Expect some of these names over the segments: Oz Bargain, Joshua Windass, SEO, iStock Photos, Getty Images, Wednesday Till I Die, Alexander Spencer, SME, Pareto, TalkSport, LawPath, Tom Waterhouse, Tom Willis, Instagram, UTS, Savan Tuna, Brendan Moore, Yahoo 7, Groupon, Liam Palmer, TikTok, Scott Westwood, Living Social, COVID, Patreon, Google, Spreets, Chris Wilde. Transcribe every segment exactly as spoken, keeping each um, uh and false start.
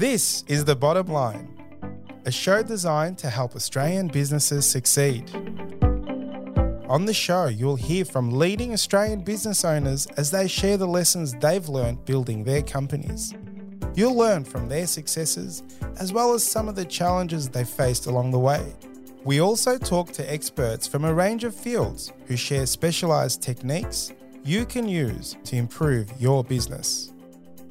This is The Bottom Line, a show designed to help Australian businesses succeed. On the show, you'll hear from leading Australian business owners as they share the lessons they've learned building their companies. You'll learn from their successes as well as some of the challenges they faced along the way. We also talk to experts from a range of fields who share specialised techniques you can use to improve your business.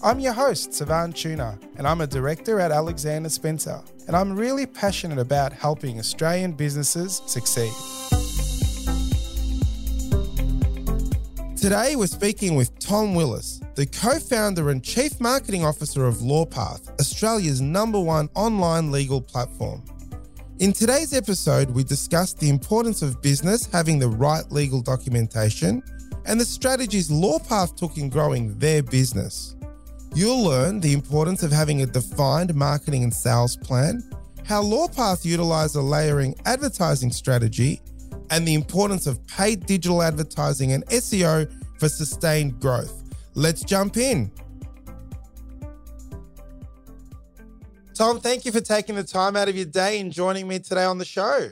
I'm your host, Savan Tuna, and I'm a director at Alexander Spencer, and I'm really passionate about helping Australian businesses succeed. Today we're speaking with Tom Willis, the co-founder and chief marketing officer of LawPath, Australia's number one online legal platform. In today's episode, we discuss the importance of business having the right legal documentation and the strategies LawPath took in growing their business. You'll learn the importance of having a defined marketing and sales plan, how LawPath utilised a layering advertising strategy, and the importance of paid digital advertising and S E O for sustained growth. Let's jump in. Tom, thank you for taking the time out of your day and joining me today on the show.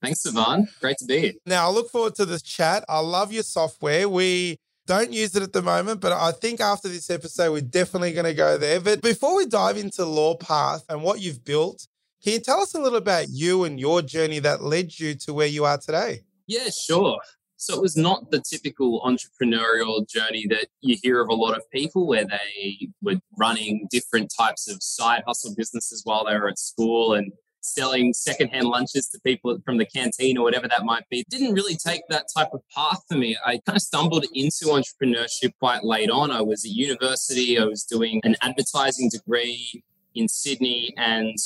Thanks, Savan. Great to be here. Now, I look forward to this chat. I love your software. We don't use it at the moment, but I think after this episode, we're definitely going to go there. But before we dive into LawPath and what you've built, can you tell us a little about you and your journey that led you to where you are today? Yeah, sure. So it was not the typical entrepreneurial journey that you hear of a lot of people where they were running different types of side hustle businesses while they were at school and selling secondhand lunches to people from the canteen or whatever that might be. It didn't really take that type of path for me. I kind of stumbled into entrepreneurship quite late on. I was at university. I was doing an advertising degree in Sydney, and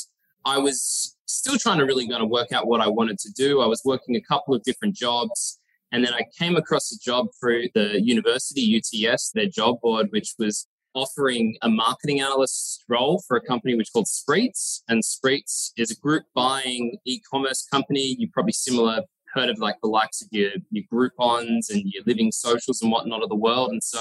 I was still trying to really kind of work out what I wanted to do. I was working a couple of different jobs, and then I came across a job through the university, U T S, their job board, which was offering a marketing analyst role for a company which is called Spreets. And Spreets is a group buying e-commerce company. You probably similar heard of like the likes of your, your Groupons and your Living Socials and whatnot of the world. And so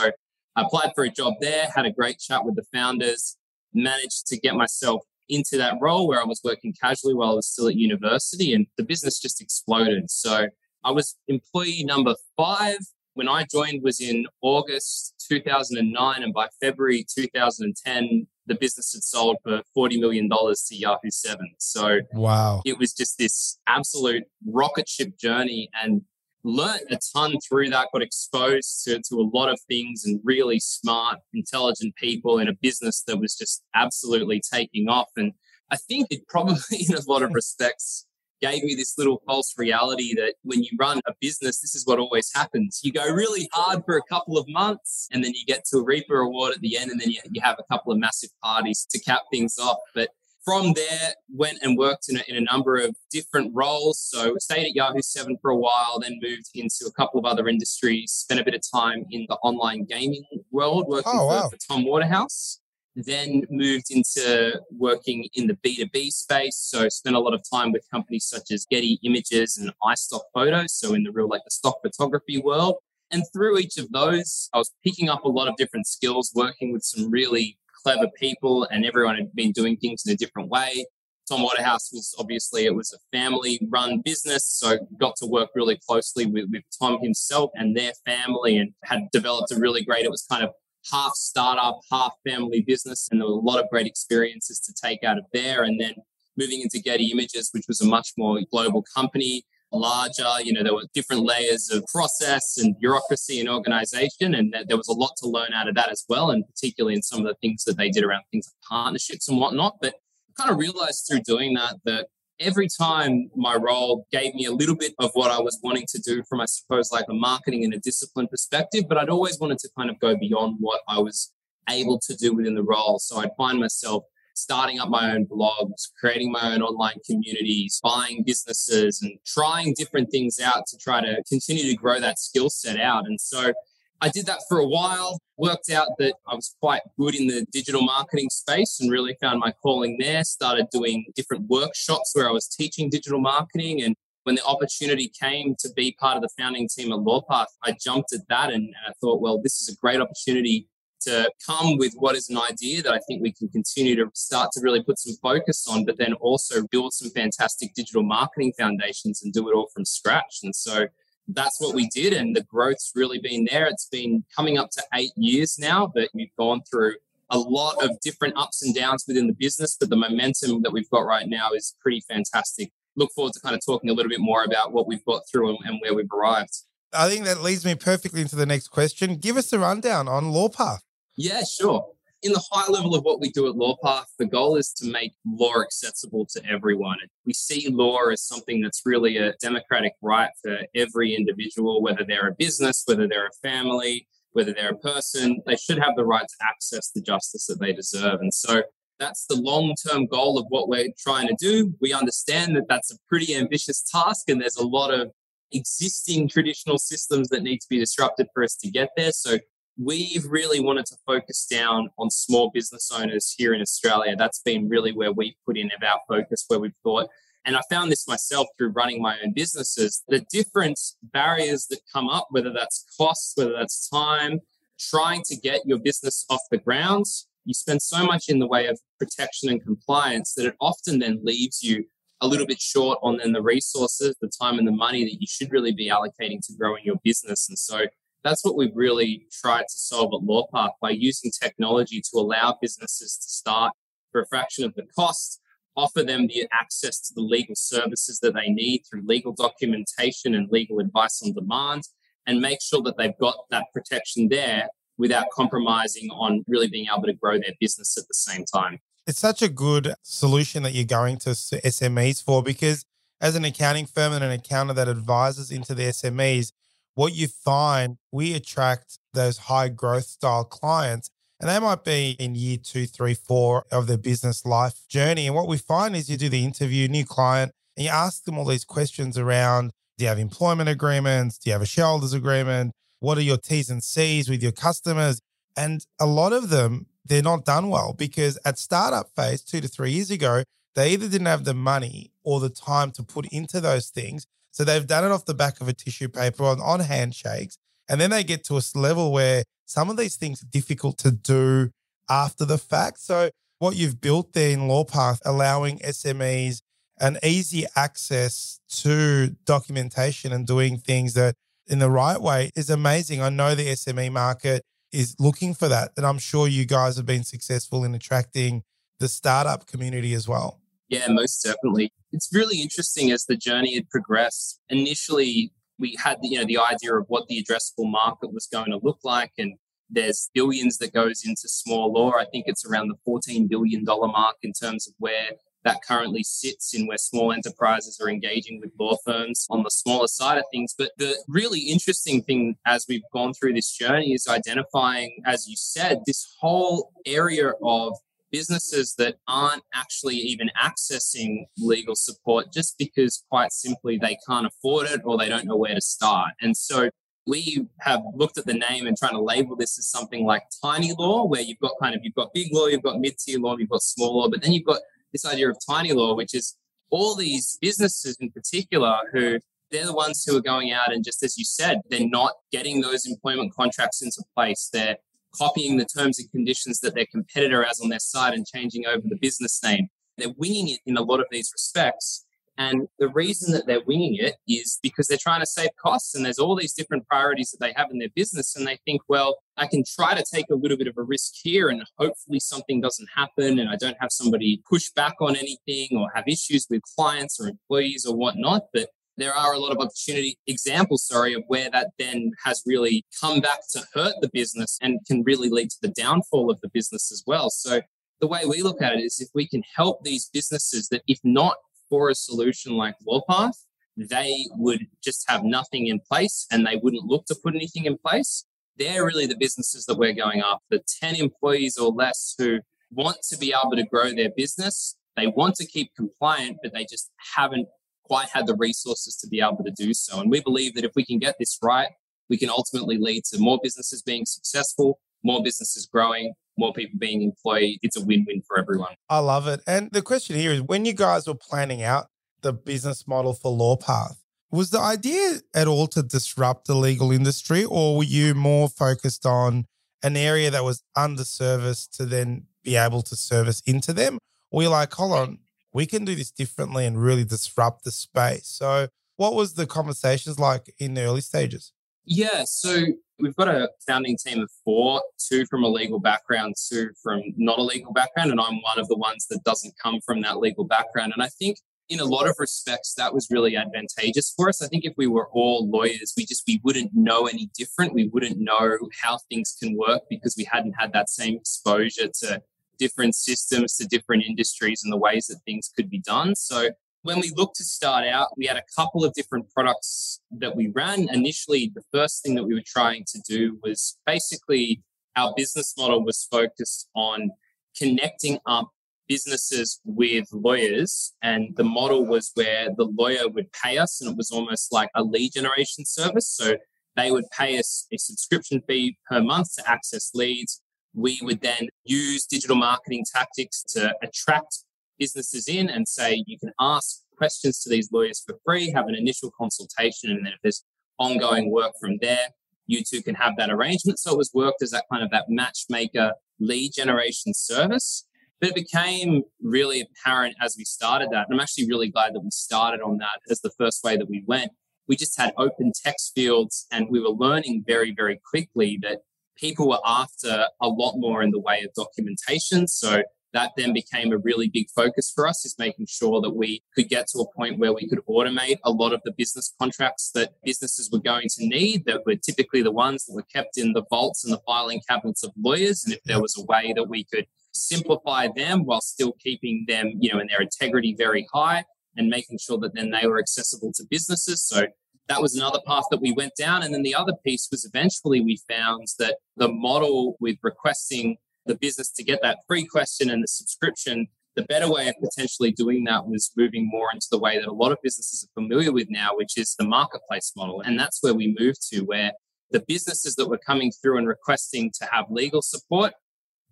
I applied for a job there, had a great chat with the founders, managed to get myself into that role where I was working casually while I was still at university, and the business just exploded. So I was employee number five. When I joined was in August two thousand nine, and by February two thousand ten, the business had sold for forty million dollars to Yahoo seven. So wow, it was just this absolute rocket ship journey and learned a ton through that, got exposed to, to a lot of things and really smart, intelligent people in a business that was just absolutely taking off. And I think it probably, in a lot of respects, gave me this little false reality that when you run a business, this is what always happens. You go really hard for a couple of months and then you get to a Reaper award at the end, and then you, you have a couple of massive parties to cap things off. But from there, went and worked in a, in a number of different roles. So stayed at Yahoo seven for a while, then moved into a couple of other industries, spent a bit of time in the online gaming world working oh, wow. for, for Tom Waterhouse. Then moved into working in the B two B space. So spent a lot of time with companies such as Getty Images and iStock Photos. So in the real, like the stock photography world. And through each of those, I was picking up a lot of different skills, working with some really clever people, and everyone had been doing things in a different way. Tom Waterhouse was obviously, it was a family run business. So got to work really closely with, with Tom himself and their family, and had developed a really great, it was kind of half startup, half family business. And there were a lot of great experiences to take out of there. And then moving into Getty Images, which was a much more global company, larger, you know, there were different layers of process and bureaucracy and organization. And there was a lot to learn out of that as well. And particularly in some of the things that they did around things like partnerships and whatnot. But I kind of realized through doing that, that every time my role gave me a little bit of what I was wanting to do from, I suppose, like a marketing and a discipline perspective, but I'd always wanted to kind of go beyond what I was able to do within the role. So I'd find myself starting up my own blogs, creating my own online communities, buying businesses and trying different things out to try to continue to grow that skill set out. And so I did that for a while, worked out that I was quite good in the digital marketing space and really found my calling there, started doing different workshops where I was teaching digital marketing. And when the opportunity came to be part of the founding team at LawPath, I jumped at that and, and I thought, well, this is a great opportunity to come with what is an idea that I think we can continue to start to really put some focus on, but then also build some fantastic digital marketing foundations and do it all from scratch. And so that's what we did. And the growth's really been there. It's been coming up to eight years now, but we've gone through a lot of different ups and downs within the business, but the momentum that we've got right now is pretty fantastic. Look forward to kind of talking a little bit more about what we've got through and where we've arrived. I think that leads me perfectly into the next question. Give us a rundown on LawPath. Yeah, sure. In the high level of what we do at LawPath, the goal is to make law accessible to everyone. We see law as something that's really a democratic right for every individual, whether they're a business, whether they're a family, whether they're a person. They should have the right to access the justice that they deserve. And so that's the long-term goal of what we're trying to do. We understand that that's a pretty ambitious task, and there's a lot of existing traditional systems that need to be disrupted for us to get there. So we've really wanted to focus down on small business owners here in Australia. That's been really where we've put in our focus, where we've thought, and I found this myself through running my own businesses, the different barriers that come up, whether that's costs, whether that's time, trying to get your business off the ground. You spend so much in the way of protection and compliance that it often then leaves you a little bit short on then the resources, the time and the money that you should really be allocating to growing your business. And so that's what we've really tried to solve at LawPath by using technology to allow businesses to start for a fraction of the cost, offer them the access to the legal services that they need through legal documentation and legal advice on demand, and make sure that they've got that protection there without compromising on really being able to grow their business at the same time. It's such a good solution that you're going to S M Es for, because as an accounting firm and an accountant that advises into the S M Es, what you find, we attract those high growth style clients, and they might be in year two, three, four of their business life journey. And what we find is you do the interview, new client, and you ask them all these questions around, do you have employment agreements? Do you have a shareholders agreement? What are your T's and C's with your customers? And a lot of them, they're not done well, because at startup phase two to three years ago, they either didn't have the money or the time to put into those things. So they've done it off the back of a tissue paper on, on handshakes. And then they get to a level where some of these things are difficult to do after the fact. So what you've built there in LawPath, allowing S M Es an easy access to documentation and doing things that in the right way, is amazing. I know the S M E market is looking for that. And I'm sure you guys have been successful in attracting the startup community as well. Yeah, most definitely. It's really interesting as the journey had progressed. Initially, we had the, you know, the idea of what the addressable market was going to look like. And there's billions that goes into small law. I think it's around the fourteen billion dollars mark in terms of where that currently sits in where small enterprises are engaging with law firms on the smaller side of things. But the really interesting thing as we've gone through this journey is identifying, as you said, this whole area of businesses that aren't actually even accessing legal support just because quite simply they can't afford it or they don't know where to start. And so we have looked at the name and trying to label this as something like tiny law, where you've got kind of, you've got big law, you've got mid-tier law, you've got small law, but then you've got this idea of tiny law, which is all these businesses in particular who they're the ones who are going out and, just as you said, they're not getting those employment contracts into place. They're copying the terms and conditions that their competitor has on their side and changing over the business name. They're winging it in a lot of these respects. And the reason that they're winging it is because they're trying to save costs, and there's all these different priorities that they have in their business. And they think, well, I can try to take a little bit of a risk here and hopefully something doesn't happen and I don't have somebody push back on anything or have issues with clients or employees or whatnot. But there are a lot of opportunity examples, sorry, of where that then has really come back to hurt the business and can really lead to the downfall of the business as well. So the way we look at it is if we can help these businesses that, if not for a solution like LawPath, they would just have nothing in place and they wouldn't look to put anything in place. They're really the businesses that we're going after, the ten employees or less who want to be able to grow their business. They want to keep compliant, but they just haven't quite had the resources to be able to do so. And we believe that if we can get this right, we can ultimately lead to more businesses being successful, more businesses growing, more people being employed. It's a win-win for everyone. I love it. And the question here is, when you guys were planning out the business model for LawPath, was the idea at all to disrupt the legal industry, or were you more focused on an area that was underserviced to then be able to service into them. We're like, hold on, we can do this differently and really disrupt the space. So what was the conversations like in the early stages? Yeah, so we've got a founding team of four, two from a legal background, two from not a legal background, and I'm one of the ones that doesn't come from that legal background. And I think in a lot of respects, that was really advantageous for us. I think if we were all lawyers, we just, we wouldn't know any different. We wouldn't know how things can work because we hadn't had that same exposure to different systems, to different industries and the ways that things could be done. So when we looked to start out, we had a couple of different products that we ran. Initially, the first thing that we were trying to do was basically our business model was focused on connecting up businesses with lawyers. And the model was where the lawyer would pay us, and it was almost like a lead generation service. So they would pay us a subscription fee per month to access leads. We would then use digital marketing tactics to attract businesses in and say, you can ask questions to these lawyers for free, have an initial consultation, and then if there's ongoing work from there, you two can have that arrangement. So it was worked as that kind of that matchmaker lead generation service. But it became really apparent as we started that, and I'm actually really glad that we started on that as the first way that we went. We just had open text fields, and we were learning very, very quickly that people were after a lot more in the way of documentation. So that then became a really big focus for us, is making sure that we could get to a point where we could automate a lot of the business contracts that businesses were going to need, that were typically the ones that were kept in the vaults and the filing cabinets of lawyers. And if there was a way that we could simplify them while still keeping them, you know, and their integrity very high, and making sure that then they were accessible to businesses. So that was another path that we went down. And then the other piece was eventually we found that the model with requesting the business to get that free question and the subscription, the better way of potentially doing that was moving more into the way that a lot of businesses are familiar with now, which is the marketplace model. And that's where we moved to, where the businesses that were coming through and requesting to have legal support,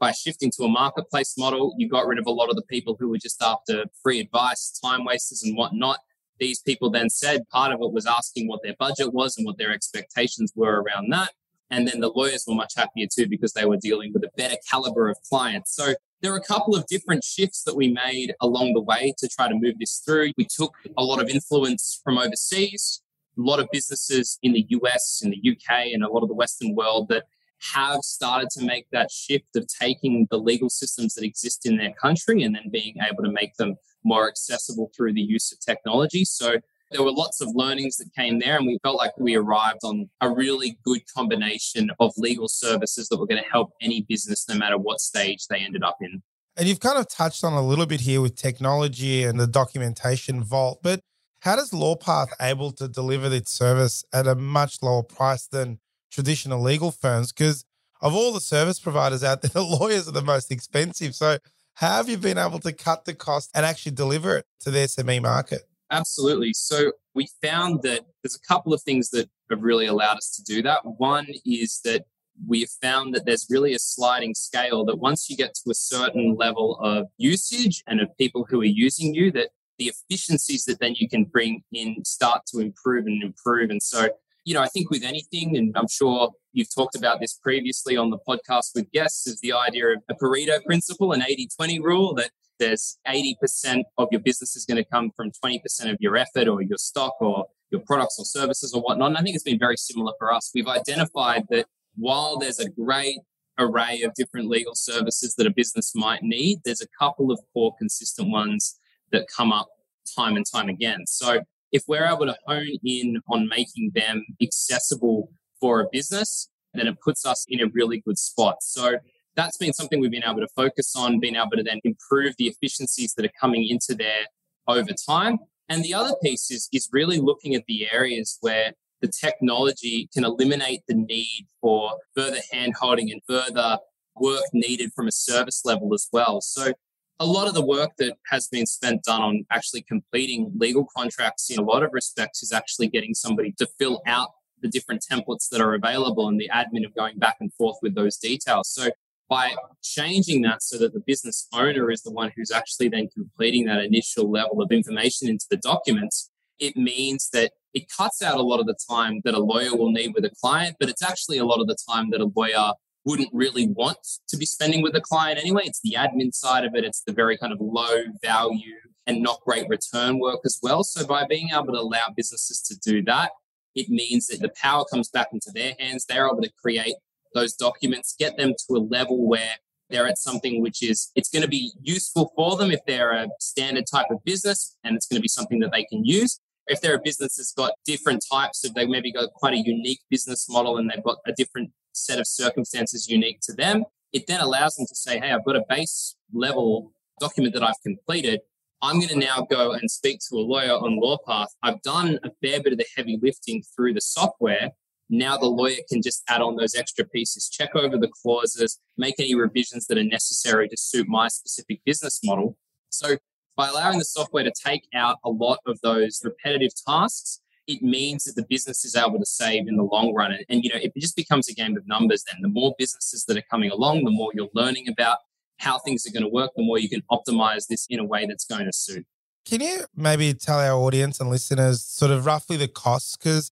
by shifting to a marketplace model, you got rid of a lot of the people who were just after free advice, time wasters and whatnot. These people then said part of it was asking what their budget was and what their expectations were around that. And then the lawyers were much happier too, because they were dealing with a better caliber of clients. So there were a couple of different shifts that we made along the way to try to move this through. We took a lot of influence from overseas, a lot of businesses in the U S, in the U K, and a lot of the Western world that have started to make that shift of taking the legal systems that exist in their country and then being able to make them more accessible through the use of technology. So there were lots of learnings that came there, and we felt like we arrived on a really good combination of legal services that were going to help any business no matter what stage they ended up in. And you've kind of touched on a little bit here with technology and the documentation vault, but how does LawPath able to deliver this service at a much lower price than traditional legal firms? Because of all the service providers out there, the lawyers are the most expensive. So how have you been able to cut the cost and actually deliver it to the S M E market? Absolutely. So we found that there's a couple of things that have really allowed us to do that. One is that we have found that there's really a sliding scale, that once you get to a certain level of usage and of people who are using you, that the efficiencies that then you can bring in start to improve and improve. And so You know, I think with anything, and I'm sure you've talked about this previously on the podcast with guests, is the idea of a Pareto principle, an eighty twenty rule, that there's eighty percent of your business is going to come from twenty percent of your effort or your stock or your products or services or whatnot. And I think it's been very similar for us. We've identified that while there's a great array of different legal services that a business might need, there's a couple of core consistent ones that come up time and time again. So if we're able to hone in on making them accessible for a business, then it puts us in a really good spot. So that's been something we've been able to focus on, being able to then improve the efficiencies that are coming into there over time. And the other piece is, is really looking at the areas where the technology can eliminate the need for further handholding and further work needed from a service level as well. So a lot of the work that has been spent done on actually completing legal contracts in a lot of respects is actually getting somebody to fill out the different templates that are available and the admin of going back and forth with those details. So by changing that so that the business owner is the one who's actually then completing that initial level of information into the documents, it means that it cuts out a lot of the time that a lawyer will need with a client, but it's actually a lot of the time that a lawyer wouldn't really want to be spending with a client anyway. It's the admin side of it. It's the very kind of low value and not great return work as well. So by being able to allow businesses to do that, it means that the power comes back into their hands. They're able to create those documents, get them to a level where they're at something which is, it's going to be useful for them if they're a standard type of business, and it's going to be something that they can use. If they're a business that's got different types of, they maybe got quite a unique business model and they've got a different set of circumstances unique to them, it then allows them to say, hey, I've got a base level document that I've completed. I'm going to now go and speak to a lawyer on LawPath. I've done a fair bit of the heavy lifting through the software. Now the lawyer can just add on those extra pieces, check over the clauses, make any revisions that are necessary to suit my specific business model. So by allowing the software to take out a lot of those repetitive tasks, it means that the business is able to save in the long run. And, and you know, it just becomes a game of numbers then. The more businesses that are coming along, the more you're learning about how things are going to work, the more you can optimize this in a way that's going to suit. Can you maybe tell our audience and listeners sort of roughly the costs? Because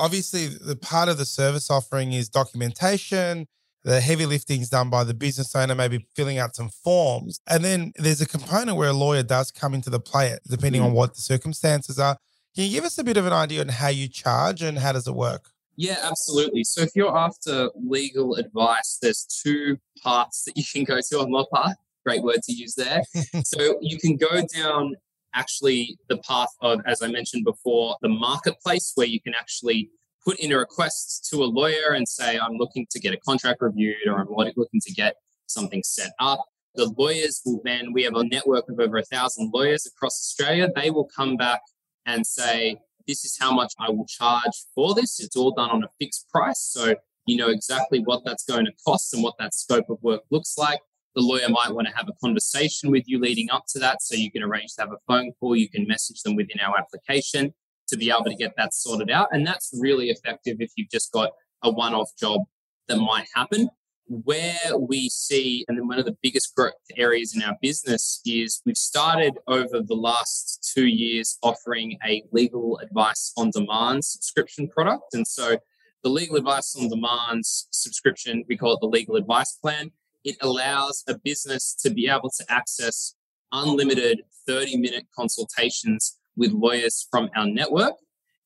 obviously the part of the service offering is documentation, the heavy lifting is done by the business owner, maybe filling out some forms. And then there's a component where a lawyer does come into the play, depending mm. on what the circumstances are. Can you give us a bit of an idea on how you charge and how does it work? Yeah, absolutely. So if you're after legal advice, there's two paths that you can go to on LawPath. Great word to use there. So you can go down actually the path of, as I mentioned before, the marketplace, where you can actually put in a request to a lawyer and say, I'm looking to get a contract reviewed, or I'm looking to get something set up. The lawyers will then, we have a network of over a thousand lawyers across Australia. They will come back and say, this is how much I will charge for this. It's all done on a fixed price. So you know exactly what that's going to cost and what that scope of work looks like. The lawyer might want to have a conversation with you leading up to that. So you can arrange to have a phone call. You can message them within our application to be able to get that sorted out. And that's really effective if you've just got a one-off job that might happen. Where we see, and then one of the biggest growth areas in our business is we've started over the last two years offering a legal advice on demand subscription product. And so the legal advice on demand subscription, we call it the legal advice plan. It allows a business to be able to access unlimited thirty minute consultations with lawyers from our network.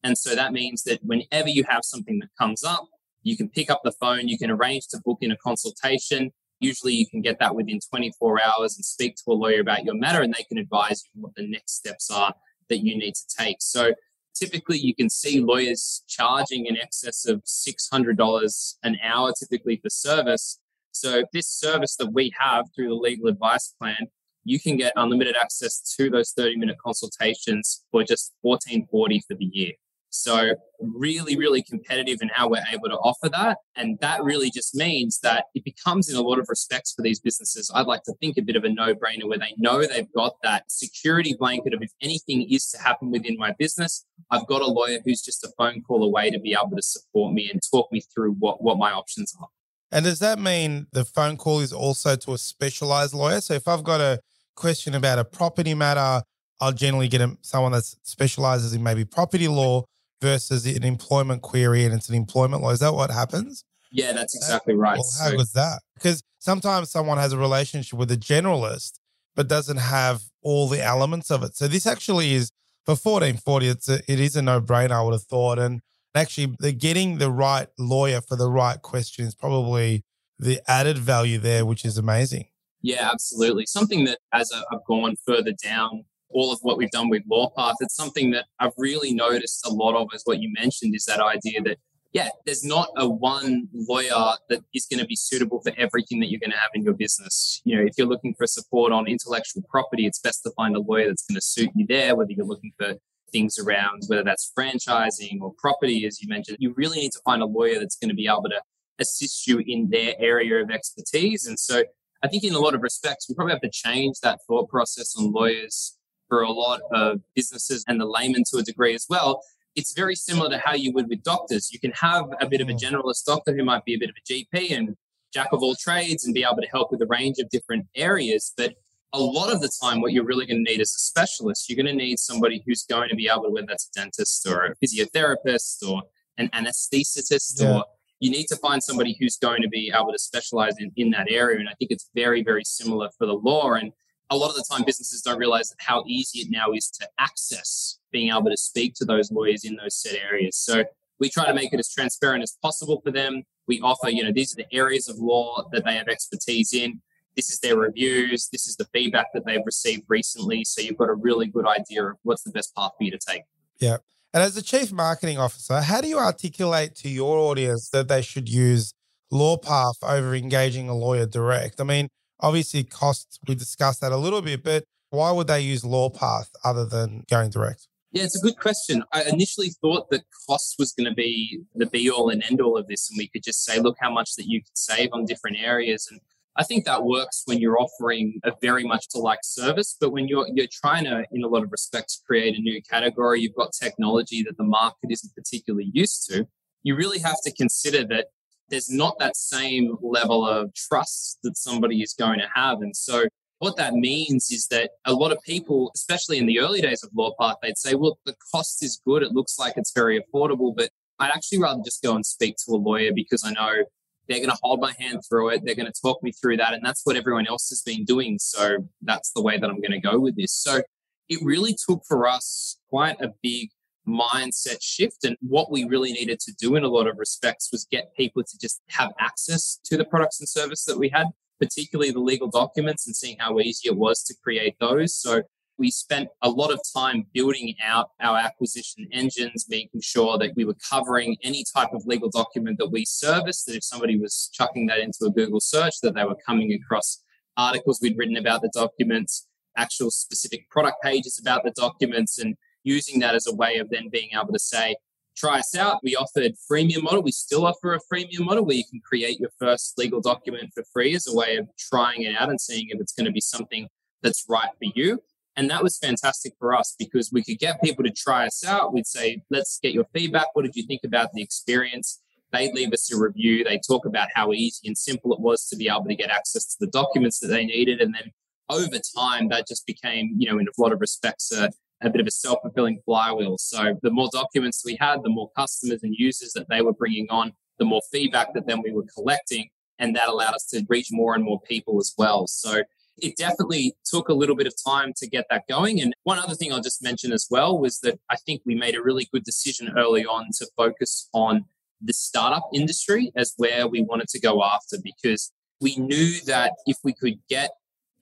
And so that means that whenever you have something that comes up, you can pick up the phone, you can arrange to book in a consultation. Usually you can get that within twenty-four hours and speak to a lawyer about your matter, and they can advise you what the next steps are that you need to take. So typically you can see lawyers charging in excess of six hundred dollars an hour typically for service. So this service that we have through the legal advice plan, you can get unlimited access to those thirty minute consultations for just fourteen forty for the year. So really, really competitive in how we're able to offer that. And that really just means that it becomes, in a lot of respects for these businesses, I'd like to think a bit of a no-brainer, where they know they've got that security blanket of if anything is to happen within my business, I've got a lawyer who's just a phone call away to be able to support me and talk me through what, what my options are. And does that mean the phone call is also to a specialized lawyer? So if I've got a question about a property matter, I'll generally get someone that specializes in maybe property law, versus an employment query and it's an employment law. Is that what happens? Yeah, that's exactly right. Well, how so, was that? Because sometimes someone has a relationship with a generalist but doesn't have all the elements of it. So this actually is, for fourteen forty, it's a, it is a no-brainer, I would have thought. And actually, the getting the right lawyer for the right question is probably the added value there, which is amazing. Yeah, absolutely. Something that, as I've gone further down all of what we've done with LawPath, it's something that I've really noticed a lot of, is what you mentioned, is that idea that, yeah, there's not a one lawyer that is going to be suitable for everything that you're going to have in your business. You know, if you're looking for support on intellectual property, it's best to find a lawyer that's going to suit you there, whether you're looking for things around, whether that's franchising or property, as you mentioned. You really need to find a lawyer that's going to be able to assist you in their area of expertise. And so I think in a lot of respects, we probably have to change that thought process on lawyers for a lot of businesses and the layman to a degree as well. It's very similar to how you would with doctors. You can have a bit of a generalist doctor who might be a bit of a G P and jack of all trades and be able to help with a range of different areas. But a lot of the time, what you're really going to need is a specialist. You're going to need somebody who's going to be able to, whether that's a dentist or a physiotherapist or an anesthetist, yeah, or you need to find somebody who's going to be able to specialize in, in that area. And I think it's very, very similar for the law. And a lot of the time businesses don't realize how easy it now is to access being able to speak to those lawyers in those set areas. So we try to make it as transparent as possible for them. We offer, you know, these are the areas of law that they have expertise in. This is their reviews. This is the feedback that they've received recently. So you've got a really good idea of what's the best path for you to take. Yeah. And as the chief marketing officer, how do you articulate to your audience that they should use LawPath over engaging a lawyer direct? I mean, obviously costs, we discussed that a little bit, but why would they use LawPath other than going direct? Yeah, it's a good question. I initially thought that cost was going to be the be-all and end-all of this, and we could just say, look how much that you could save on different areas. And I think that works when you're offering a very much to like service, but when you're you're trying to, in a lot of respects, create a new category, you've got technology that the market isn't particularly used to, you really have to consider that there's not that same level of trust that somebody is going to have. And so what that means is that a lot of people, especially in the early days of LawPath, they'd say, well, the cost is good. It looks like it's very affordable, but I'd actually rather just go and speak to a lawyer because I know they're going to hold my hand through it. They're going to talk me through that. And that's what everyone else has been doing. So that's the way that I'm going to go with this. So it really took for us quite a big mindset shift. And what we really needed to do in a lot of respects was get people to just have access to the products and service that we had, particularly the legal documents, and seeing how easy it was to create those. So we spent a lot of time building out our acquisition engines, making sure that we were covering any type of legal document that we serviced, that if somebody was chucking that into a Google search, that they were coming across articles we'd written about the documents, actual specific product pages about the documents, and using that as a way of then being able to say, try us out. We offered a freemium model. We still offer a freemium model where you can create your first legal document for free as a way of trying it out and seeing if it's going to be something that's right for you. And that was fantastic for us because we could get people to try us out. We'd say, let's get your feedback. What did you think about the experience? They'd leave us a review. They talk about how easy and simple it was to be able to get access to the documents that they needed. And then over time, that just became, you know, in a lot of respects, a, a bit of a self-fulfilling flywheel. So the more documents we had, the more customers and users that they were bringing on, the more feedback that then we were collecting. And that allowed us to reach more and more people as well. So it definitely took a little bit of time to get that going. And one other thing I'll just mention as well was that I think we made a really good decision early on to focus on the startup industry as where we wanted to go after, because we knew that if we could get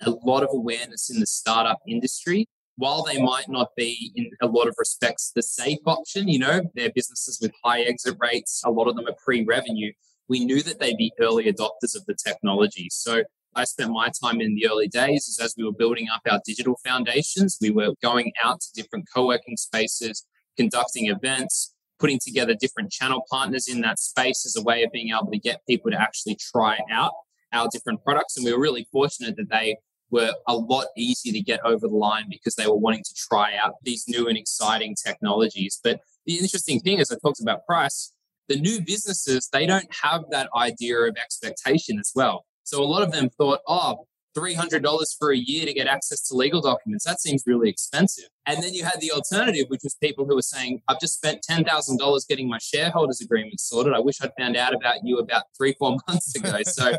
a lot of awareness in the startup industry, while they might not be in a lot of respects the safe option, you know, they're businesses with high exit rates, a lot of them are pre-revenue, we knew that they'd be early adopters of the technology. So I spent my time in the early days is as we were building up our digital foundations, we were going out to different co-working spaces, conducting events, putting together different channel partners in that space as a way of being able to get people to actually try out our different products. And we were really fortunate that they were a lot easier to get over the line because they were wanting to try out these new and exciting technologies. But the interesting thing is I talked about price, the new businesses, they don't have that idea of expectation as well. So a lot of them thought, oh, three hundred dollars for a year to get access to legal documents. That seems really expensive. And then you had the alternative, which was people who were saying, I've just spent ten thousand dollars getting my shareholders agreement sorted. I wish I'd found out about you about three, four months ago. So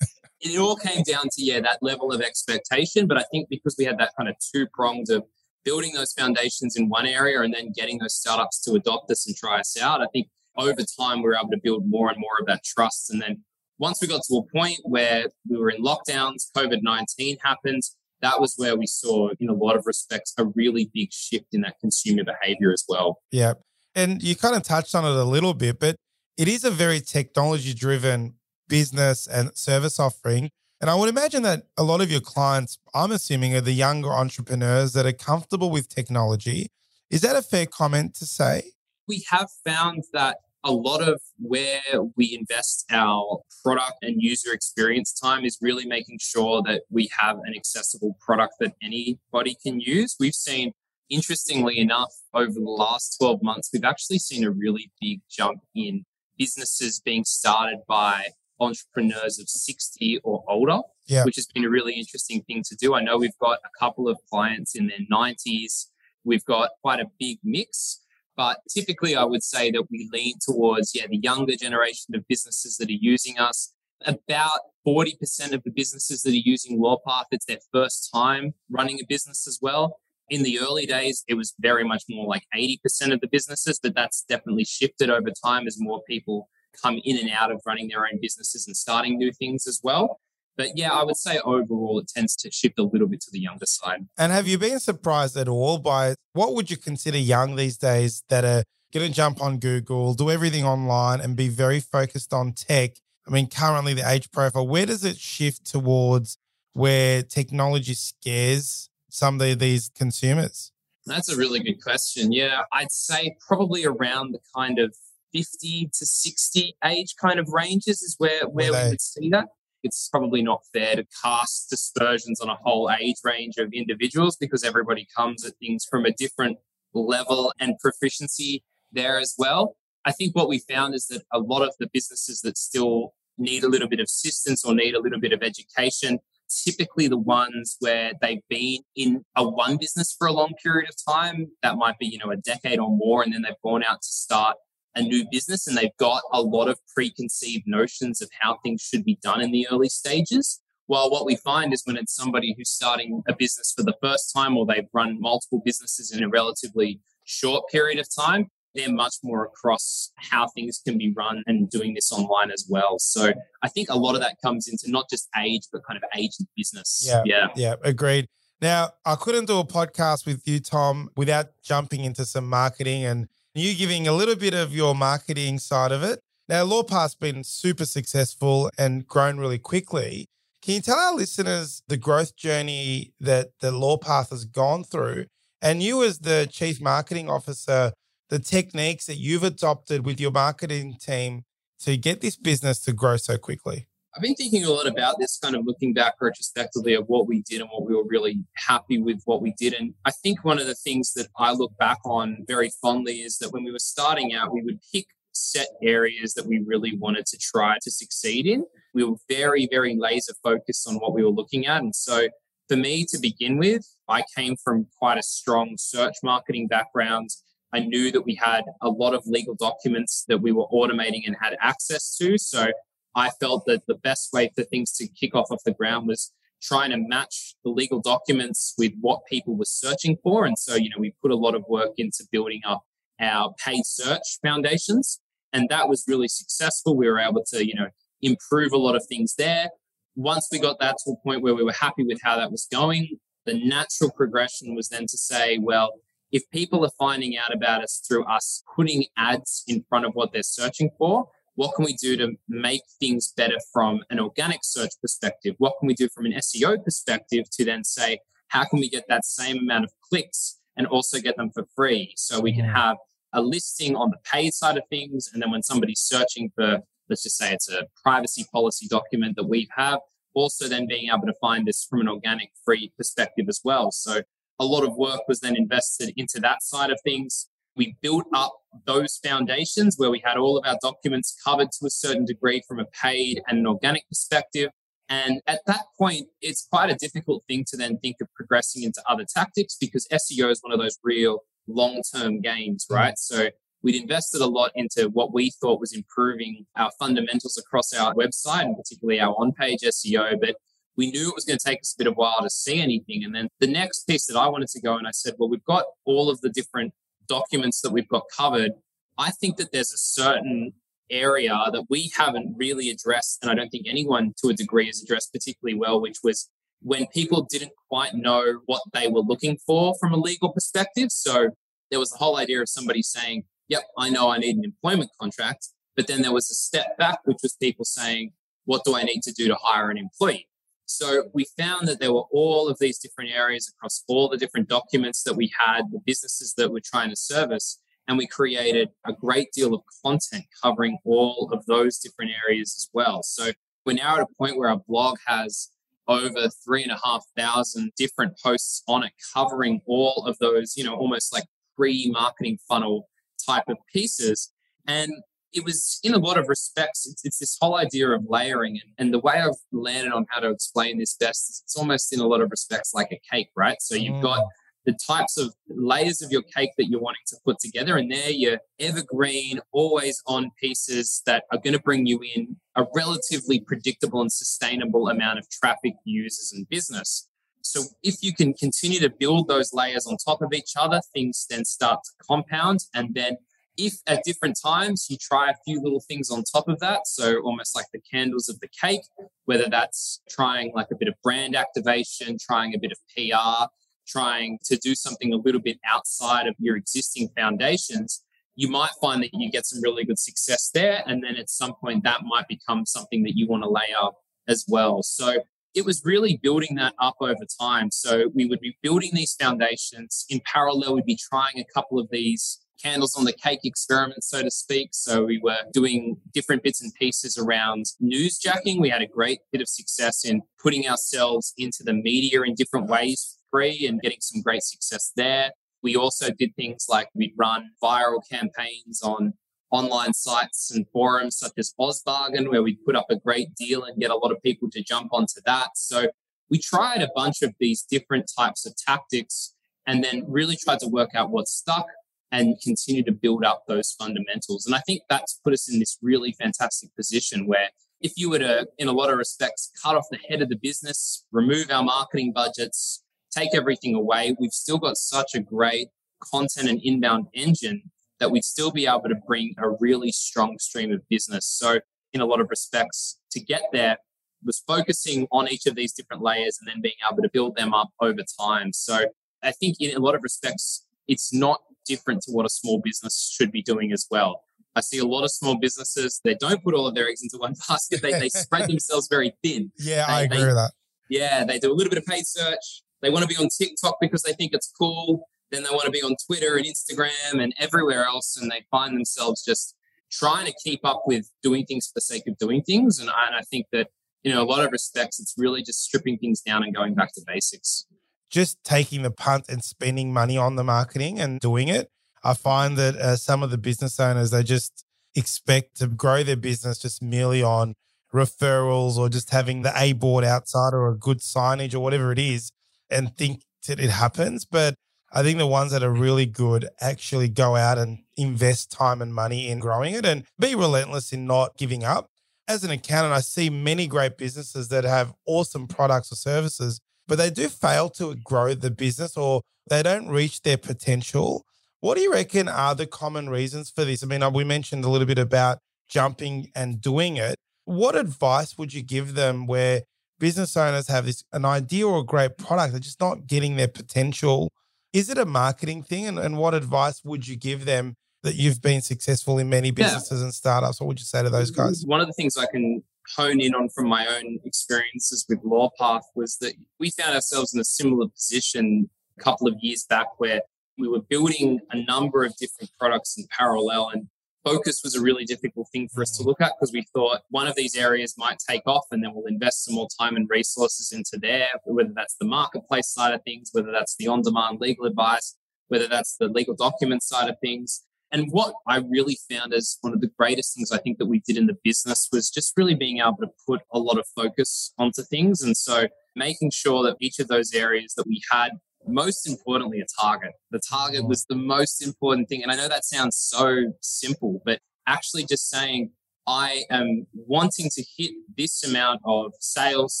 it all came down to, yeah, that level of expectation. But I think because we had that kind of two-pronged of building those foundations in one area and then getting those startups to adopt us and try us out, I think over time we were able to build more and more of that trust. And then once we got to a point where we were in lockdowns, covid nineteen happened, that was where we saw, in a lot of respects, a really big shift in that consumer behavior as well. Yeah. And you kind of touched on it a little bit, but it is a very technology-driven business and service offering. And I would imagine that a lot of your clients, I'm assuming, are the younger entrepreneurs that are comfortable with technology. Is that a fair comment to say? We have found that a lot of where we invest our product and user experience time is really making sure that we have an accessible product that anybody can use. We've seen, interestingly enough, over the last twelve months, we've actually seen a really big jump in businesses being started by entrepreneurs of sixty or older, yeah. which has been a really interesting thing to do. I know we've got a couple of clients in their nineties. We've got quite a big mix. But typically, I would say that we lean towards, yeah, the younger generation of businesses that are using us. About forty percent of the businesses that are using LawPath, it's their first time running a business as well. In the early days, it was very much more like eighty percent of the businesses, but that's definitely shifted over time as more people come in and out of running their own businesses and starting new things as well. But yeah, I would say overall, it tends to shift a little bit to the younger side. And have you been surprised at all by what would you consider young these days that are going to jump on Google, do everything online and be very focused on tech? I mean, currently the age profile, where does it shift towards where technology scares some of these consumers? That's a really good question. Yeah, I'd say probably around the kind of fifty to sixty age kind of ranges is where, where we would see that. It's probably not fair to cast dispersions on a whole age range of individuals because everybody comes at things from a different level and proficiency there as well. I think what we found is that a lot of the businesses that still need a little bit of assistance or need a little bit of education, typically the ones where they've been in a one business for a long period of time, that might be, you know, a decade or more, and then they've gone out to start a new business and they've got a lot of preconceived notions of how things should be done in the early stages. Well, what we find is when it's somebody who's starting a business for the first time or they've run multiple businesses in a relatively short period of time, they're much more across how things can be run and doing this online as well. So I think a lot of that comes into not just age, but kind of age of business. Yeah, yeah, yeah, agreed. Now, I couldn't do a podcast with you, Tom, without jumping into some marketing and you giving a little bit of your marketing side of it. Now, LawPath's been super successful and grown really quickly. Can you tell our listeners the growth journey that the LawPath has gone through? And you as the Chief Marketing Officer, the techniques that you've adopted with your marketing team to get this business to grow so quickly? I've been thinking a lot about this, kind of looking back retrospectively at what we did and what we were really happy with what we did. And I think one of the things that I look back on very fondly is that when we were starting out, we would pick set areas that we really wanted to try to succeed in. We were very, very laser focused on what we were looking at. And so for me to begin with, I came from quite a strong search marketing background. I knew that we had a lot of legal documents that we were automating and had access to. So I felt that the best way for things to kick off off the ground was trying to match the legal documents with what people were searching for. And so, you know, we put a lot of work into building up our paid search foundations, and that was really successful. We were able to, you know, improve a lot of things there. Once we got that to a point where we were happy with how that was going, the natural progression was then to say, well, if people are finding out about us through us putting ads in front of what they're searching for, what can we do to make things better from an organic search perspective? What can we do from an S E O perspective to then say, how can we get that same amount of clicks and also get them for free? So we can have a listing on the paid side of things. And then when somebody's searching for, let's just say it's a privacy policy document that we have, also then being able to find this from an organic free perspective as well. So a lot of work was then invested into that side of things. We built up those foundations where we had all of our documents covered to a certain degree from a paid and an organic perspective. And at that point, it's quite a difficult thing to then think of progressing into other tactics because S E O is one of those real long-term gains, right? So we'd invested a lot into what we thought was improving our fundamentals across our website and particularly our on-page S E O. But we knew it was going to take us a bit of a while to see anything. And then the next piece that I wanted to go, and I said, well, we've got all of the different documents that we've got covered, I think that there's a certain area that we haven't really addressed, and I don't think anyone to a degree has addressed particularly well, which was when people didn't quite know what they were looking for from a legal perspective. So there was the whole idea of somebody saying, yep, I know I need an employment contract. But then there was a step back, which was people saying, what do I need to do to hire an employee? So we found that there were all of these different areas across all the different documents that we had, the businesses that we're trying to service, and we created a great deal of content covering all of those different areas as well. So we're now at a point where our blog has over three and a half thousand different posts on it, covering all of those, you know, almost like pre-marketing funnel type of pieces. And it was, in a lot of respects, it's, it's this whole idea of layering. And, and the way I've landed on how to explain this best is it's almost in a lot of respects like a cake, right? So you've got the types of layers of your cake that you're wanting to put together. And they're your evergreen, always on pieces that are going to bring you in a relatively predictable and sustainable amount of traffic, users and business. So if you can continue to build those layers on top of each other, things then start to compound. And then if at different times you try a few little things on top of that, so almost like the candles of the cake, whether that's trying like a bit of brand activation, trying a bit of P R, trying to do something a little bit outside of your existing foundations, you might find that you get some really good success there. And then at some point that might become something that you want to lay up as well. So it was really building that up over time. So we would be building these foundations. In parallel, we'd be trying a couple of these candles on the cake experiment, so to speak. So we were doing different bits and pieces around newsjacking. We had a great bit of success in putting ourselves into the media in different ways for free and getting some great success there. We also did things like we'd run viral campaigns on online sites and forums such as Oz Bargain, where we'd put up a great deal and get a lot of people to jump onto that. So we tried a bunch of these different types of tactics and then really tried to work out what stuck and continue to build up those fundamentals. And I think that's put us in this really fantastic position where if you were to, in a lot of respects, cut off the head of the business, remove our marketing budgets, take everything away, we've still got such a great content and inbound engine that we'd still be able to bring a really strong stream of business. So in a lot of respects, to get there was focusing on each of these different layers and then being able to build them up over time. So I think in a lot of respects, it's not different to what a small business should be doing as well. I see a lot of small businesses, they don't put all of their eggs into one basket. They, they spread themselves very thin. Yeah, they, I agree they, with that. Yeah, they do a little bit of paid search. They want to be on TikTok because they think it's cool. Then they want to be on Twitter and Instagram and everywhere else. And they find themselves just trying to keep up with doing things for the sake of doing things. And I, and I think that, you know, a lot of respects, it's really just stripping things down and going back to basics. Just taking the punt and spending money on the marketing and doing it. I find that uh, some of the business owners, they just expect to grow their business just merely on referrals or just having the A board outside or a good signage or whatever it is and think that it happens. But I think the ones that are really good actually go out and invest time and money in growing it and be relentless in not giving up. As an accountant, I see many great businesses that have awesome products or services, but they do fail to grow the business or they don't reach their potential. What do you reckon are the common reasons for this? I mean, we mentioned a little bit about jumping and doing it. What advice would you give them where business owners have this an idea or a great product, they're just not getting their potential? Is it a marketing thing? And, and what advice would you give them that you've been successful in many businesses yeah. and startups? What would you say to those guys? One of the things I can hone in on from my own experiences with LawPath was that we found ourselves in a similar position a couple of years back where we were building a number of different products in parallel, and focus was a really difficult thing for us to look at because we thought one of these areas might take off and then we'll invest some more time and resources into there, whether that's the marketplace side of things, whether that's the on-demand legal advice, whether that's the legal document side of things. And what I really found as one of the greatest things I think that we did in the business was just really being able to put a lot of focus onto things. And so making sure that each of those areas that we had, most importantly, a target. The target was the most important thing. And I know that sounds so simple, but actually just saying, I am wanting to hit this amount of sales,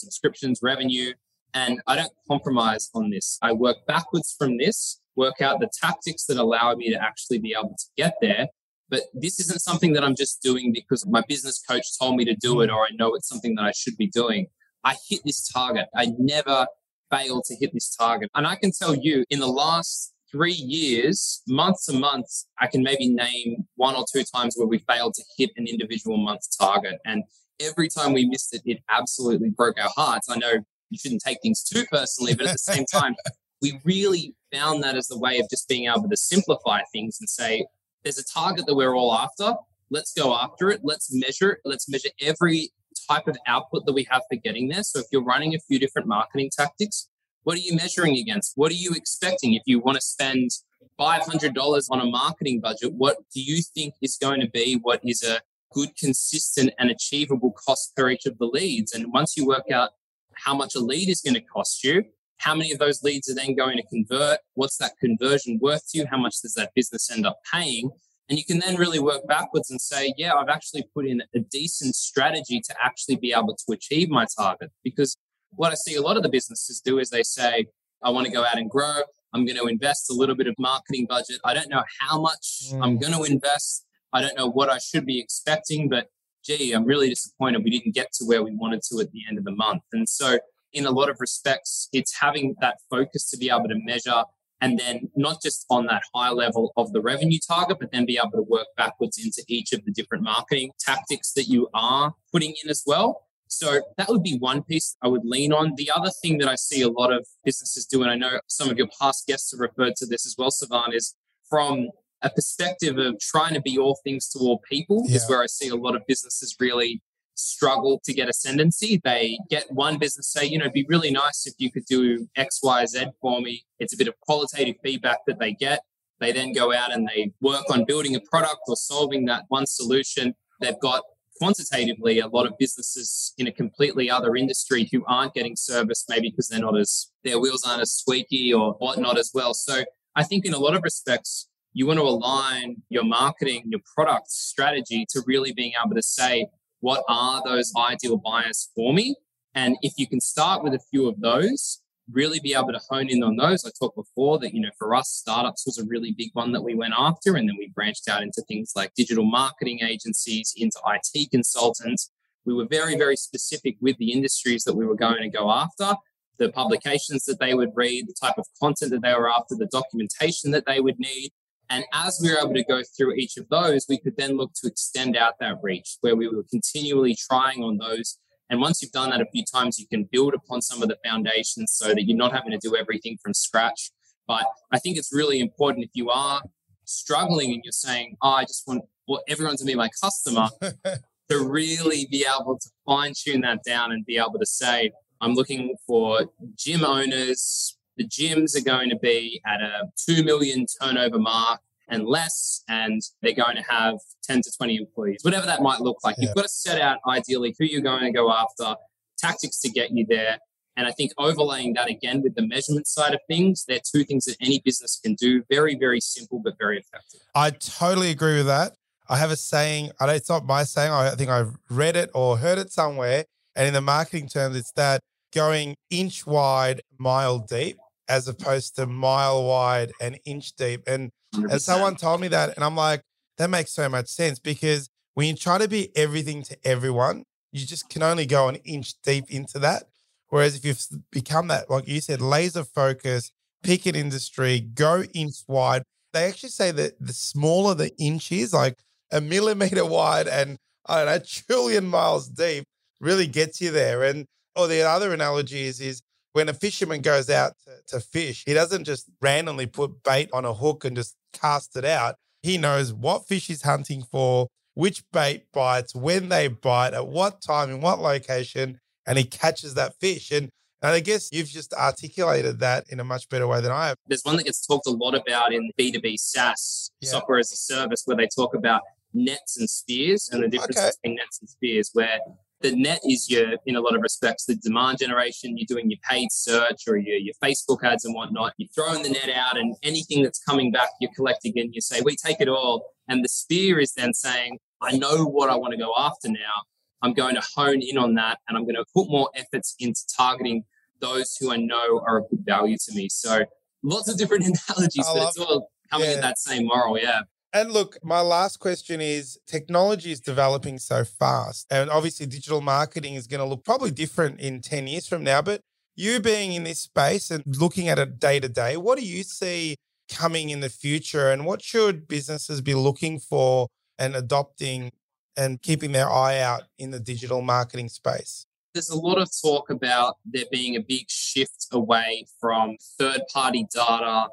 subscriptions, revenue, and I don't compromise on this. I work backwards from this, work out the tactics that allow me to actually be able to get there. But this isn't something that I'm just doing because my business coach told me to do it or I know it's something that I should be doing. I hit this target. I never fail to hit this target. And I can tell you in the last three years, month to month, I can maybe name one or two times where we failed to hit an individual month target. And every time we missed it, it absolutely broke our hearts. I know you shouldn't take things too personally, but at the same time, we really found that as the way of just being able to simplify things and say, there's a target that we're all after. Let's go after it. Let's measure it. Let's measure every type of output that we have for getting there. So if you're running a few different marketing tactics, what are you measuring against? What are you expecting? If you want to spend five hundred dollars on a marketing budget, what do you think is going to be what is a good, consistent and achievable cost per each of the leads? And once you work out how much a lead is going to cost you, How many of those leads are then going to convert? What's that conversion worth to you? How much does that business end up paying? And you can then really work backwards and say, yeah, I've actually put in a decent strategy to actually be able to achieve my target. Because what I see a lot of the businesses do is they say, I want to go out and grow. I'm going to invest a little bit of marketing budget. I don't know how much mm. I'm going to invest. I don't know what I should be expecting, but gee, I'm really disappointed we didn't get to where we wanted to at the end of the month. And so in a lot of respects, it's having that focus to be able to measure and then not just on that high level of the revenue target, but then be able to work backwards into each of the different marketing tactics that you are putting in as well. So that would be one piece I would lean on. The other thing that I see a lot of businesses do, and I know some of your past guests have referred to this as well, Savan, is from a perspective of trying to be all things to all people yeah. is where I see a lot of businesses really struggle to get ascendancy. They get one business say, you know, it'd be really nice if you could do X, Y, Z for me. It's a bit of qualitative feedback that they get. They then go out and they work on building a product or solving that one solution. They've got quantitatively a lot of businesses in a completely other industry who aren't getting service, maybe because they're not as, their wheels aren't as squeaky or whatnot as well. So I think in a lot of respects, you want to align your marketing, your product strategy to really being able to say, what are those ideal buyers for me? And if you can start with a few of those, really be able to hone in on those. I talked before that, you know, for us, startups was a really big one that we went after. And then we branched out into things like digital marketing agencies, into I T consultants. We were very, very specific with the industries that we were going to go after, the publications that they would read, the type of content that they were after, the documentation that they would need. And as we were able to go through each of those, we could then look to extend out that reach where we were continually trying on those. And once you've done that a few times, you can build upon some of the foundations so that you're not having to do everything from scratch. But I think it's really important if you are struggling and you're saying, oh, I just want well, everyone to be my customer, to really be able to fine tune that down and be able to say, I'm looking for gym owners. The gyms are going to be at a two million turnover mark and less, and they're going to have ten to twenty employees, whatever that might look like. Yeah. You've got to set out ideally who you're going to go after, tactics to get you there. And I think overlaying that again with the measurement side of things, they're two things that any business can do. Very, very simple, but very effective. I totally agree with that. I have a saying, I know it's not my saying, I think I've read it or heard it somewhere. And in the marketing terms, it's that going inch wide, mile deep, as opposed to mile wide and inch deep. And, and someone told me that, and I'm like, that makes so much sense, because when you try to be everything to everyone, you just can only go an inch deep into that. Whereas if you've become that, like you said, laser focus, pick an industry, go inch wide. They actually say that the smaller the inch is, like a millimeter wide and I don't know, a trillion miles deep really gets you there. And or the other analogy is, is when a fisherman goes out to, to fish, he doesn't just randomly put bait on a hook and just cast it out. He knows what fish he's hunting for, which bait bites, when they bite, at what time, in what location, and he catches that fish. And, and I guess you've just articulated that in a much better way than I have. There's one that gets talked a lot about in B two B SaaS, yeah. software as a service, where they talk about nets and spears and the difference okay. between nets and spears, where the net is your, in a lot of respects, the demand generation. You're doing your paid search or your, your Facebook ads and whatnot. You're throwing the net out and anything that's coming back, you're collecting and you say, we take it all. And the spear is then saying, I know what I want to go after now. I'm going to hone in on that and I'm going to put more efforts into targeting those who I know are of good value to me. So lots of different analogies, I but it's all coming yeah. at that same moral, yeah. And look, my last question is, technology is developing so fast and obviously digital marketing is going to look probably different in ten years from now, but you being in this space and looking at it day to day, what do you see coming in the future and what should businesses be looking for and adopting and keeping their eye out in the digital marketing space? There's a lot of talk about there being a big shift away from third-party data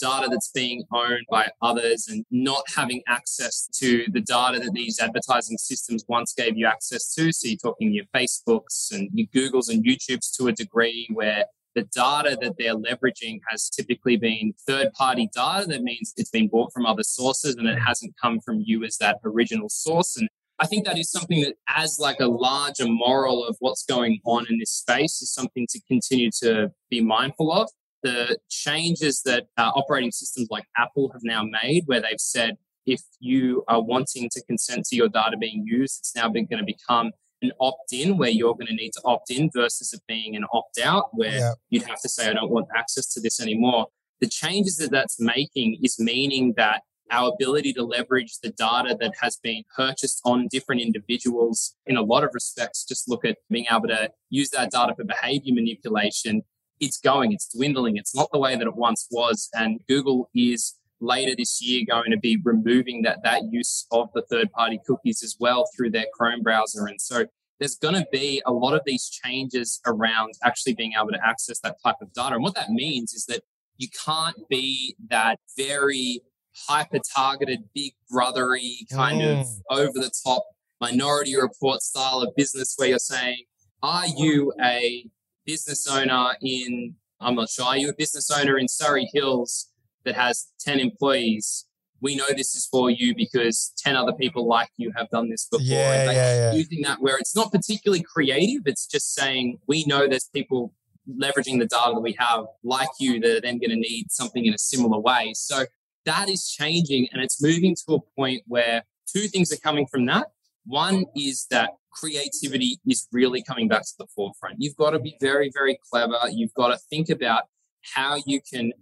data that's being owned by others and not having access to the data that these advertising systems once gave you access to. So you're talking your Facebooks and your Googles and YouTubes to a degree where the data that they're leveraging has typically been third-party data. That means it's been bought from other sources and it hasn't come from you as that original source. And I think that is something that, as like a larger moral of what's going on in this space, is something to continue to be mindful of. The changes that uh, operating systems like Apple have now made, where they've said, if you are wanting to consent to your data being used, it's now going to become an opt-in where you're going to need to opt in versus it being an opt-out where yeah. you'd have to say, I don't want access to this anymore. The changes that that's making is meaning that our ability to leverage the data that has been purchased on different individuals in a lot of respects, just look at being able to use that data for behavior manipulation. It's going, it's dwindling. It's not the way that it once was. And Google is later this year going to be removing that, that use of the third-party cookies as well through their Chrome browser. And so there's going to be a lot of these changes around actually being able to access that type of data. And what that means is that you can't be that very hyper-targeted, big brothery kind mm. of over-the-top Minority Report style of business where you're saying, are you a business owner in, I'm not sure, are you a business owner in Surrey Hills that has ten employees? We know this is for you because ten other people like you have done this before. Yeah, and they yeah, yeah. Using that where it's not particularly creative, it's just saying, we know there's people leveraging the data that we have like you that are then going to need something in a similar way. So that is changing, and it's moving to a point where two things are coming from that. One is that creativity is really coming back to the forefront. You've got to be very, very clever. You've got to think about how you can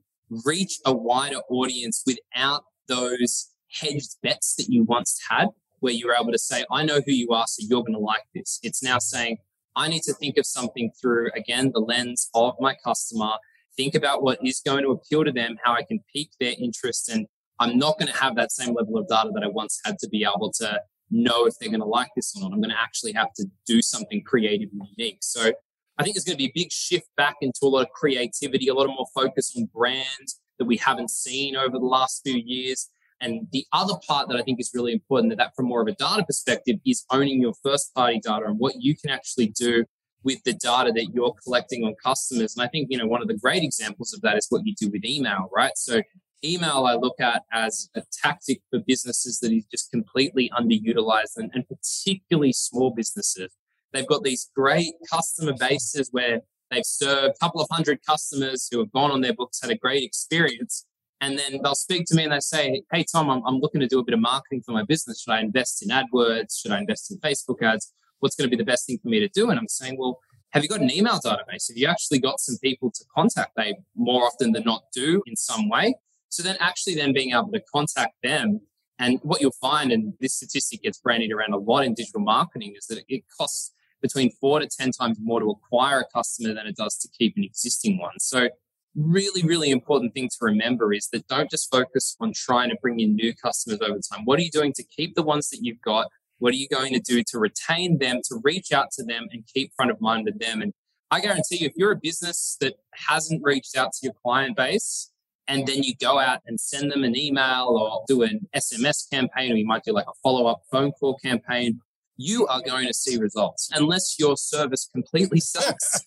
reach a wider audience without those hedged bets that you once had, where you were able to say, I know who you are, so you're going to like this. It's now saying, I need to think of something through, again, the lens of my customer, think about what is going to appeal to them, how I can pique their interest. And I'm not going to have that same level of data that I once had to be able to know if they're going to like this or not. I'm going to actually have to do something creative and unique. So I think there's going to be a big shift back into a lot of creativity, a lot of more focus on brands that we haven't seen over the last few years. And the other part that I think is really important, that, that from more of a data perspective, is owning your first-party data and what you can actually do with the data that you're collecting on customers. And I think, you know, one of the great examples of that is what you do with email, right? So email I look at as a tactic for businesses that is just completely underutilized, and, and particularly small businesses. They've got these great customer bases where they've served a couple of hundred customers who have gone on their books, had a great experience. And then they'll speak to me and they say, hey, Tom, I'm, I'm looking to do a bit of marketing for my business. Should I invest in AdWords? Should I invest in Facebook ads? What's going to be the best thing for me to do? And I'm saying, well, have you got an email database? Have you actually got some people to contact? They more often than not do in some way. So then actually then being able to contact them. And what you'll find, and this statistic gets bandied around a lot in digital marketing, is that it costs between four to ten times more to acquire a customer than it does to keep an existing one. So really, really important thing to remember is that don't just focus on trying to bring in new customers over time. What are you doing to keep the ones that you've got? What are you going to do to retain them, to reach out to them and keep front of mind with them? And I guarantee you, if you're a business that hasn't reached out to your client base, and then you go out and send them an email or do an S M S campaign, or you might do like a follow-up phone call campaign, you are going to see results. Unless your service completely sucks,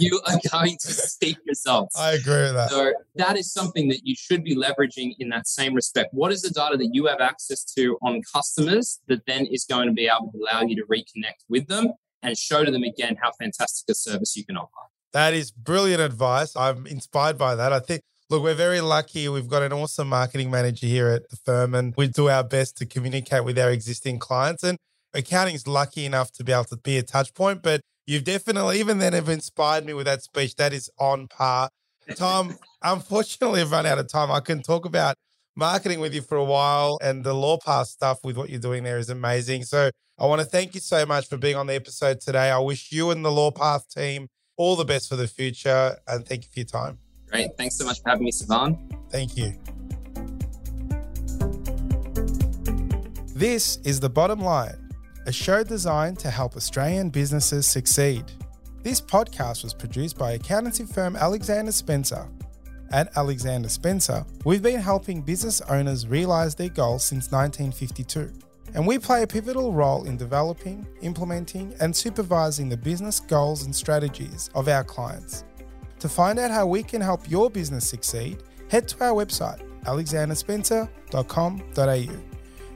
you are going to see results. I agree with that. So that is something that you should be leveraging in that same respect. What is the data that you have access to on customers that then is going to be able to allow you to reconnect with them and show to them again how fantastic a service you can offer? That is brilliant advice. I'm inspired by that. I think, look, we're very lucky. We've got an awesome marketing manager here at the firm, and we do our best to communicate with our existing clients. And accounting is lucky enough to be able to be a touch point, but you've definitely, even then, have inspired me with that speech. That is on par. Tom, unfortunately, I've run out of time. I can talk about marketing with you for a while, and the LawPath stuff with what you're doing there is amazing. So I want to thank you so much for being on the episode today. I wish you and the LawPath team all the best for the future, and thank you for your time. Great. Thanks so much for having me, Savan. Thank you. This is The Bottom Line, a show designed to help Australian businesses succeed. This podcast was produced by accountancy firm Alexander Spencer. At Alexander Spencer, we've been helping business owners realise their goals since nineteen fifty-two, and we play a pivotal role in developing, implementing, and supervising the business goals and strategies of our clients. To find out how we can help your business succeed, head to our website, alexander spencer dot com dot a u.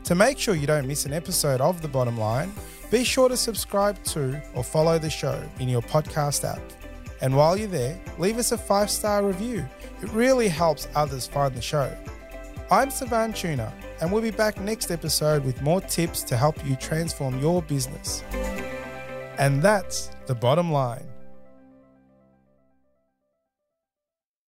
To make sure you don't miss an episode of The Bottom Line, be sure to subscribe to or follow the show in your podcast app. And while you're there, leave us a five-star review. It really helps others find the show. I'm Savan Tuna, and we'll be back next episode with more tips to help you transform your business. And that's The Bottom Line.